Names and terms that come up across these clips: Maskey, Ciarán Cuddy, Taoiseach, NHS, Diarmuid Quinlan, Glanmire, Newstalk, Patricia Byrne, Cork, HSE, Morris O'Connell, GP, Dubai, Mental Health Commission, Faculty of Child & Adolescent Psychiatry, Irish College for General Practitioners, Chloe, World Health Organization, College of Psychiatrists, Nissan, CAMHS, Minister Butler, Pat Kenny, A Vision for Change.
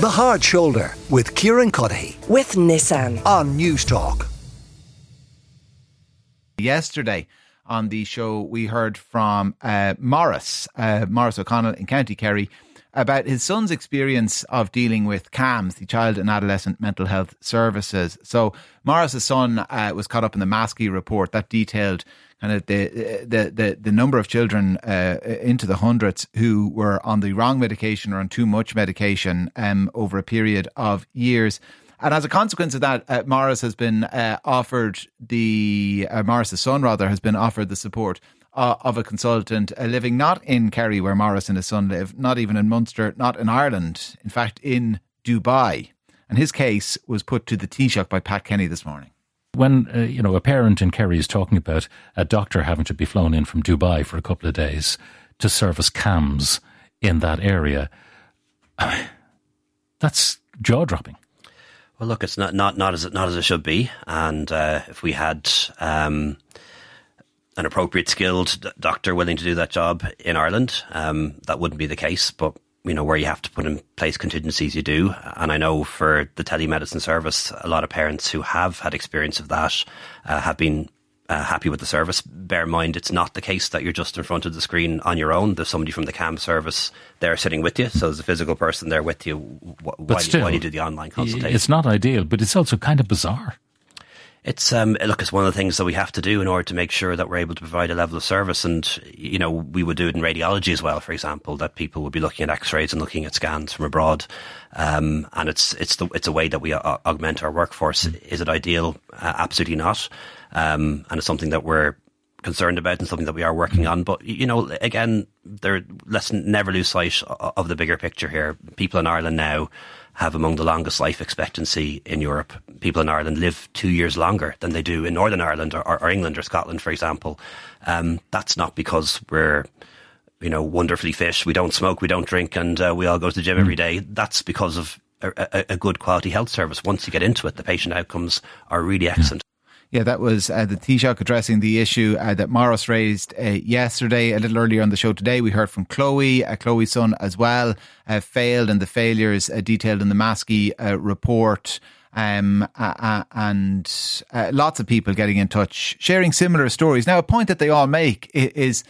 The Hard Shoulder with Ciarán Cuddy. With Nissan. On Newstalk. Yesterday on the show, we heard from Morris O'Connell in County Kerry about his son's experience of dealing with CAMHS, the Child and Adolescent Mental Health Services. So Morris's son was caught up in the Maskey report that detailed kind of the number of children into the hundreds who were on the wrong medication or on too much medication over a period of years. And as a consequence of that, Morris has been offered the support of a consultant living not in Kerry, where Morris and his son live, not even in Munster, not in Ireland, in fact, in Dubai. And his case was put to the Taoiseach by Pat Kenny this morning. When a parent in Kerry is talking about a doctor having to be flown in from Dubai for a couple of days to service CAMHS in that area, that's jaw-dropping. Well, look, it's not as it should be, and if we had an appropriate skilled doctor willing to do that job in Ireland, that wouldn't be the case. But where you have to put in place contingencies, you do. And I know for the telemedicine service, a lot of parents who have had experience of that have been happy with the service. Bear in mind, it's not the case that you're just in front of the screen on your own. There's somebody from the CAMHS service there sitting with you. So there's a physical person there with you. Why do you do the online consultation? It's not ideal, but it's also kind of bizarre. It's it's one of the things that we have to do in order to make sure that we're able to provide a level of service. And, we would do it in radiology as well, for example, that people would be looking at x-rays and looking at scans from abroad. And it's a way that we augment our workforce. Is it ideal? Absolutely not. And it's something that we're concerned about and something that we are working on. But, again, let's never lose sight of the bigger picture here. People in Ireland now have among the longest life expectancy in Europe. People in Ireland live 2 years longer than they do in Northern Ireland or England or Scotland, for example. That's not because we're, wonderfully fit. We don't smoke, we don't drink, and we all go to the gym every day. That's because of a good quality health service. Once you get into it, the patient outcomes are really excellent. Yeah, that was the Taoiseach addressing the issue that Morris raised yesterday. A little earlier on the show today, we heard from Chloe. Chloe's son as well failed, and the failures detailed in the Maskey report. And lots of people getting in touch, sharing similar stories. Now, a point that they all make is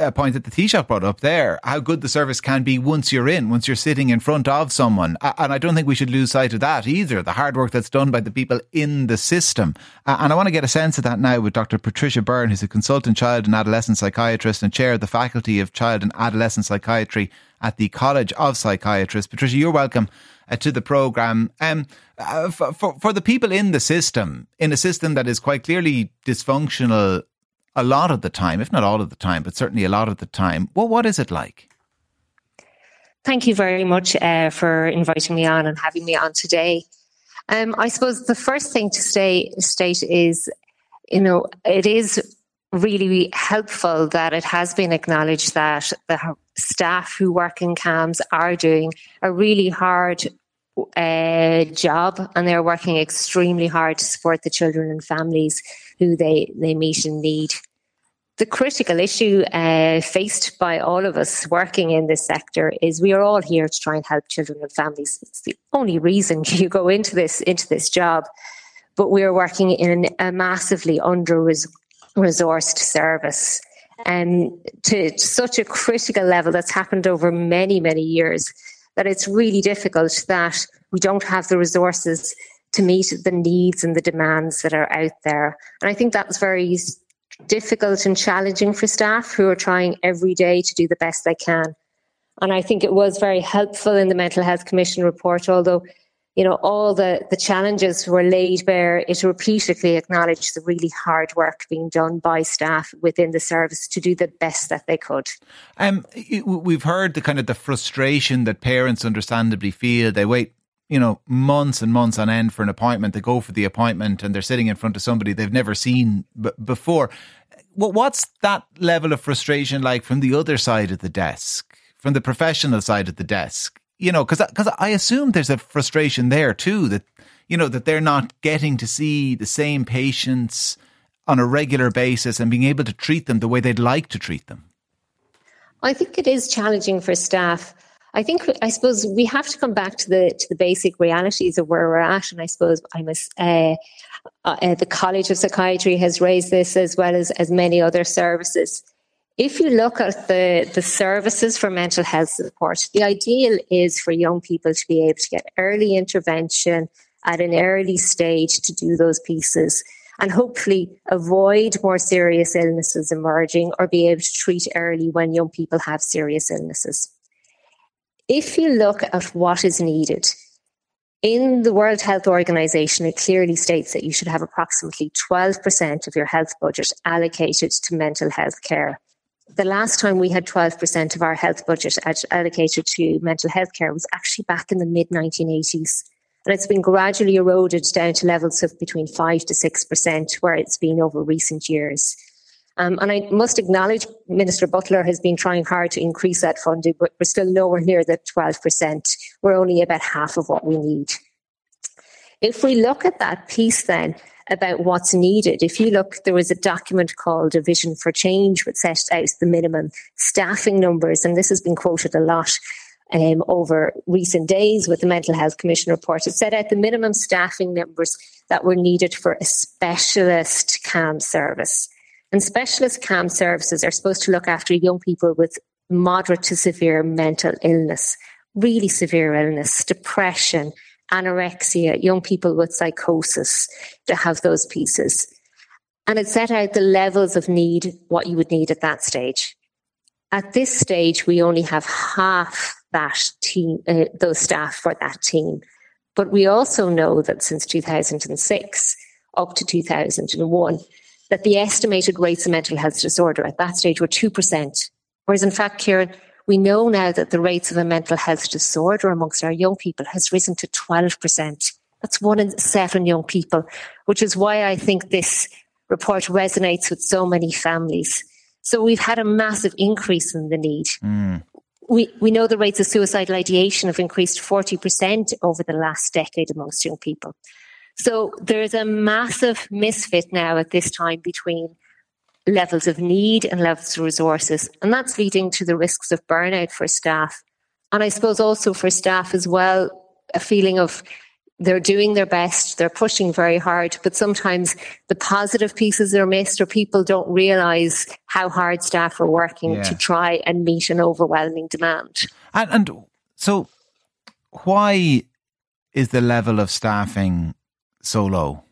a point that the Taoiseach brought up there, how good the service can be once you're sitting in front of someone. And I don't think we should lose sight of that either, the hard work that's done by the people in the system. And I want to get a sense of that now with Dr. Patricia Byrne, who's a consultant child and adolescent psychiatrist and chair of the Faculty of Child and Adolescent Psychiatry at the College of Psychiatrists. Patricia, you're welcome to the programme. For the people in the system, that is quite clearly dysfunctional a lot of the time, if not all of the time, but certainly a lot of the time, well, what is it like? Thank you very much for inviting me on and having me on today. I suppose the first thing to state is, it is really helpful that it has been acknowledged that the staff who work in CAMHS are doing a really hard job, and they're working extremely hard to support the children and families who they meet in need. The critical issue faced by all of us working in this sector is we are all here to try and help children and families. It's the only reason you go into this job, but we're working in a massively under-resourced service to such a critical level that's happened over many, many years, that it's really difficult that we don't have the resources to meet the needs and the demands that are out there. And I think that's very difficult and challenging for staff who are trying every day to do the best they can. And I think it was very helpful in the Mental Health Commission report, although, all the challenges were laid bare, it repeatedly acknowledged the really hard work being done by staff within the service to do the best that they could. We've heard the frustration that parents understandably feel. They wait, months and months on end for an appointment. They go for the appointment and they're sitting in front of somebody they've never seen before. What's that level of frustration like from the other side of the desk, from the professional side of the desk? Because I assume there's a frustration there too, that, that they're not getting to see the same patients on a regular basis and being able to treat them the way they'd like to treat them. I think it is challenging for staff. I suppose we have to come back to the basic realities of where we're at, and I suppose I must. The College of Psychiatry has raised this as well as many other services. If you look at the services for mental health support, the ideal is for young people to be able to get early intervention at an early stage to do those pieces and hopefully avoid more serious illnesses emerging or be able to treat early when young people have serious illnesses. If you look at what is needed, in the World Health Organization, it clearly states that you should have approximately 12% of your health budget allocated to mental health care. The last time we had 12% of our health budget allocated to mental health care was actually back in the mid-1980s. And it's been gradually eroded down to levels of between 5 to 6%, where it's been over recent years. And I must acknowledge Minister Butler has been trying hard to increase that funding, but we're still nowhere near the 12%. We're only about half of what we need. If we look at that piece then, about what's needed. If you look, there was a document called A Vision for Change, which set out the minimum staffing numbers. And this has been quoted a lot over recent days with the Mental Health Commission report. It set out the minimum staffing numbers that were needed for a specialist CAMHS service. And specialist CAMHS services are supposed to look after young people with moderate to severe mental illness, really severe illness, depression, anorexia, young people with psychosis, to have those pieces. And it set out the levels of need, what you would need at that stage. At this stage, we only have half that team, those staff for that team. But we also know that since 2006 up to 2001, that the estimated rates of mental health disorder at that stage were 2%. Whereas in fact, Ciarán, we know now that the rates of a mental health disorder amongst our young people has risen to 12%. That's 1 in 7 young people, which is why I think this report resonates with so many families. So we've had a massive increase in the need. We know the rates of suicidal ideation have increased 40% over the last decade amongst young people. So there is a massive misfit now at this time between levels of need and levels of resources. And that's leading to the risks of burnout for staff. And I suppose also for staff as well, a feeling of they're doing their best, they're pushing very hard, but sometimes the positive pieces are missed or people don't realise how hard staff are working to try and meet an overwhelming demand. And so why is the level of staffing so low?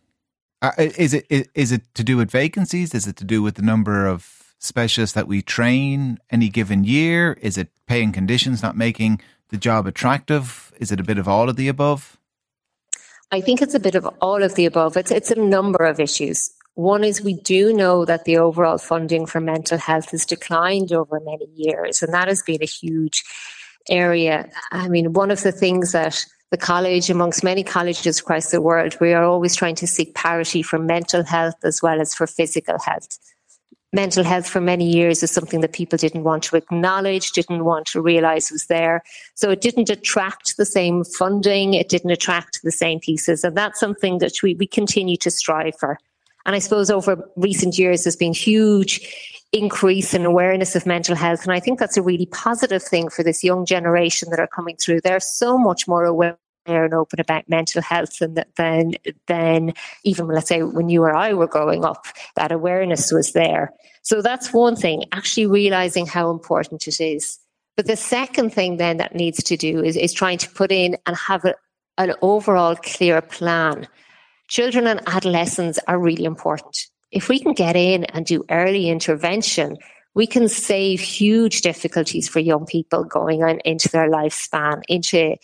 Is it to do with vacancies? Is it to do with the number of specialists that we train any given year? Is it pay and conditions not making the job attractive? Is it a bit of all of the above? I think it's a bit of all of the above. It's a number of issues. One is we do know that the overall funding for mental health has declined over many years, and that has been a huge area. I mean, one of the things that the college, amongst many colleges across the world, we are always trying to seek parity for mental health as well as for physical health. Mental health for many years is something that people didn't want to acknowledge, didn't want to realise was there. So it didn't attract the same funding, it didn't attract the same pieces. And that's something that we continue to strive for. And I suppose over recent years there's been huge increase in awareness of mental health. And I think that's a really positive thing for this young generation that are coming through. They're so much more aware and open about mental health than even, let's say, when you or I were growing up, that awareness was there. So that's one thing, actually realizing how important it is. But the second thing then that needs to do is trying to put in and have an overall clear plan. Children and adolescents are really important. If we can get in and do early intervention, we can save huge difficulties for young people going on into their lifespan, into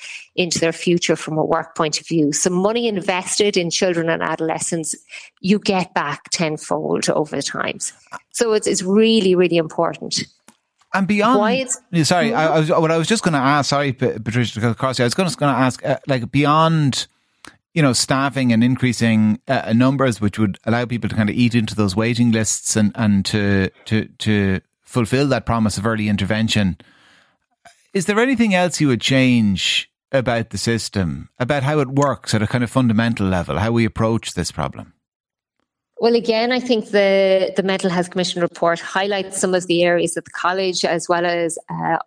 their future from a work point of view. So money invested in children and adolescents, you get back tenfold over the times. So it's really, really important. And beyond, I was just going to ask, Patricia, beyond, you know, staffing and increasing numbers, which would allow people to kind of eat into those waiting lists and to fulfill that promise of early intervention. Is there anything else you would change about the system, about how it works at a kind of fundamental level, how we approach this problem? Well, again, I think the Mental Health Commission report highlights some of the areas that the college as well as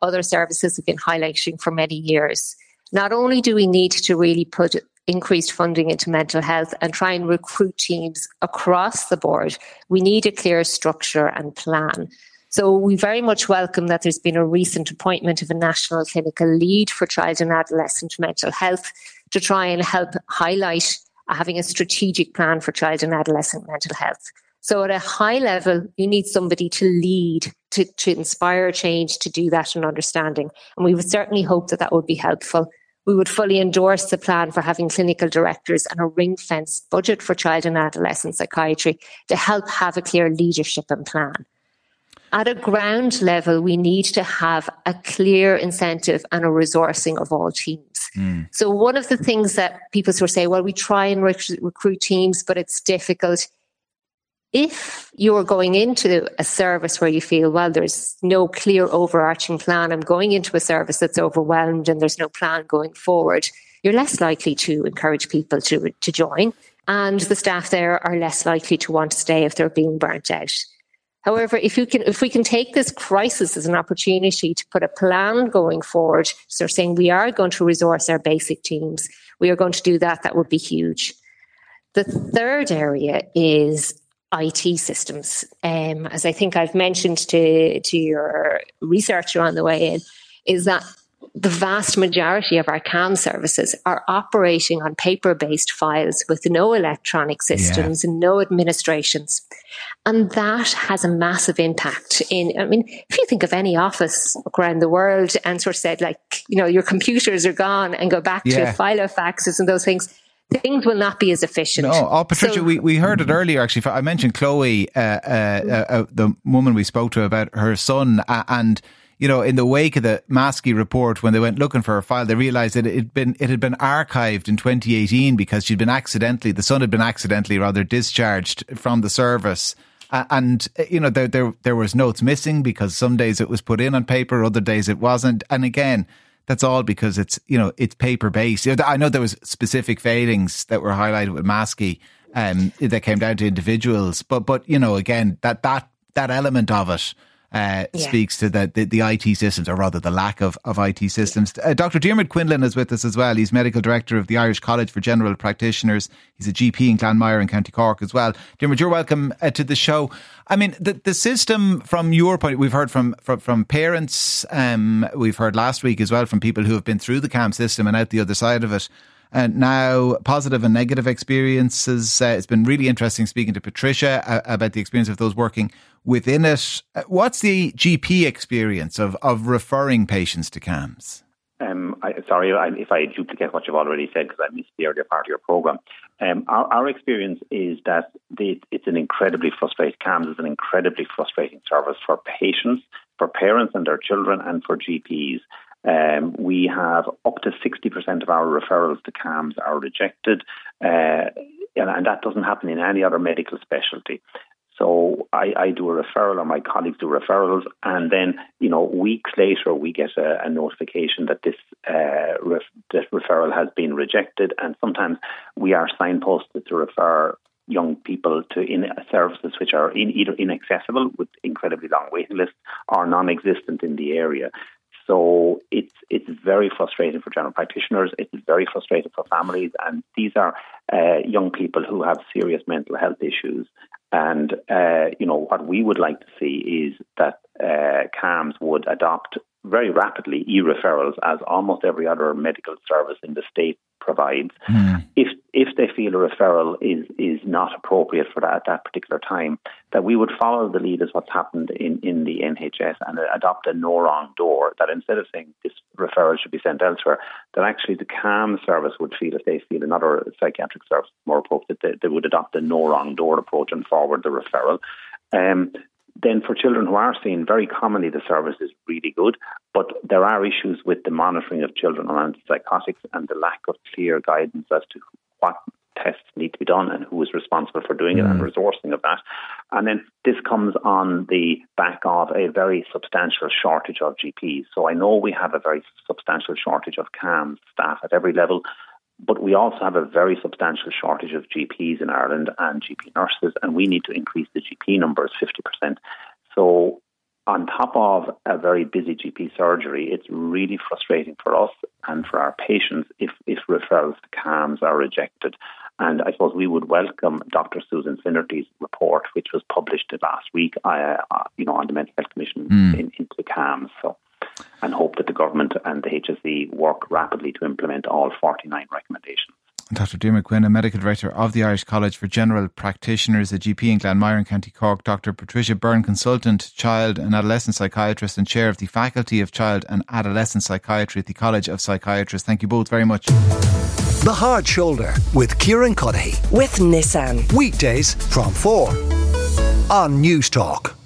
other services have been highlighting for many years. Not only do we need to really put increased funding into mental health and try and recruit teams across the board, we need a clear structure and plan. So we very much welcome that there's been a recent appointment of a national clinical lead for child and adolescent mental health to try and help highlight having a strategic plan for child and adolescent mental health. So at a high level, you need somebody to lead, to inspire change, to do that and understanding. And we would certainly hope that that would be helpful. We would fully endorse the plan for having clinical directors and a ring-fenced budget for child and adolescent psychiatry to help have a clear leadership and plan. At a ground level, we need to have a clear incentive and a resourcing of all teams. Mm. So one of the things that people sort of say, well, we try and recruit teams, but it's difficult. If you're going into a service where you feel, well, there's no clear overarching plan, I'm going into a service that's overwhelmed and there's no plan going forward, you're less likely to encourage people to join. And the staff there are less likely to want to stay if they're being burnt out. However, if we can take this crisis as an opportunity to put a plan going forward, so saying we are going to resource our basic teams, we are going to do that, that would be huge. The third area is IT systems. As I think I've mentioned to your researcher on the way in, is that the vast majority of our CAMHS services are operating on paper-based files with no electronic systems and no administrations. And that has a massive impact if you think of any office around the world and sort of said, like, you know, your computers are gone and go back to filofaxes and those things will not be as efficient. No, Patricia, so, we heard it earlier, actually. I mentioned Chloe, the woman we spoke to about her son, and you know, in the wake of the Maskey report, when they went looking for her file, they realised that it had been archived in 2018 because the son had been accidentally discharged from the service. And, you know, there was notes missing because some days it was put in on paper, other days it wasn't. And again, that's all because it's paper based. You know, I know there was specific failings that were highlighted with Maskey that came down to individuals. But you know, again, that element of it speaks to the IT systems, or rather the lack of IT systems. Dr. Diarmuid Quinlan is with us as well. He's medical director of the Irish College for General Practitioners. He's a GP in Glanmire in County Cork as well. Diarmuid, you're welcome to the show. I mean, the system, from your point, we've heard from parents, we've heard last week as well from people who have been through the CAMHS system and out the other side of it. And now, positive and negative experiences. It's been really interesting speaking to Patricia about the experience of those working within it. What's the GP experience of referring patients to CAMHS? If I duplicate what you've already said, because I missed the earlier part of your programme. Our experience is that CAMHS is an incredibly frustrating service for patients, for parents and their children, and for GPs. We have up to 60% of our referrals to CAMHS are rejected, and that doesn't happen in any other medical specialty. So I do a referral, or my colleagues do referrals, and then, you know, weeks later we get a notification that this referral has been rejected, and sometimes we are signposted to refer young people to in services which are either inaccessible with incredibly long waiting lists or non-existent in the area. So it's very frustrating for general practitioners. It's very frustrating for families. And these are young people who have serious mental health issues. And, you know, what we would like to see is that CAMHS would adopt very rapidly e-referrals, as almost every other medical service in the state provides. Mm. If they feel a referral is not appropriate for that at that particular time, that we would follow the lead as what's happened in the NHS and adopt a no wrong door, that instead of saying this referral should be sent elsewhere, that actually the CAMHS service would feel, if they feel another psychiatric service more appropriate, they would adopt a no wrong door approach and forward the referral. Then for children who are seen, very commonly the service is really good, but there are issues with the monitoring of children on antipsychotics and the lack of clear guidance as to what tests need to be done and who is responsible for doing it and resourcing of that. And then this comes on the back of a very substantial shortage of GPs. So I know we have a very substantial shortage of CAMHS staff at every level. But we also have a very substantial shortage of GPs in Ireland and GP nurses, and we need to increase the GP numbers 50%. So on top of a very busy GP surgery, it's really frustrating for us and for our patients if referrals to CAMHS are rejected. And I suppose we would welcome Dr. Susan Finnerty's report, which was published last week on the Mental Health Commission into CAMHS. So, and hope that the government and the HSE work rapidly to implement all 49 recommendations. Dr. Diarmuid Quinlan, Medical Director of the Irish College for General Practitioners, a GP in Glanmire in County Cork. Dr. Patricia Byrne, Consultant, Child and Adolescent Psychiatrist and Chair of the Faculty of Child and Adolescent Psychiatry at the College of Psychiatrists. Thank you both very much. The Hard Shoulder with Ciarán Cuddy. With Nissan. Weekdays from 4 on Newstalk.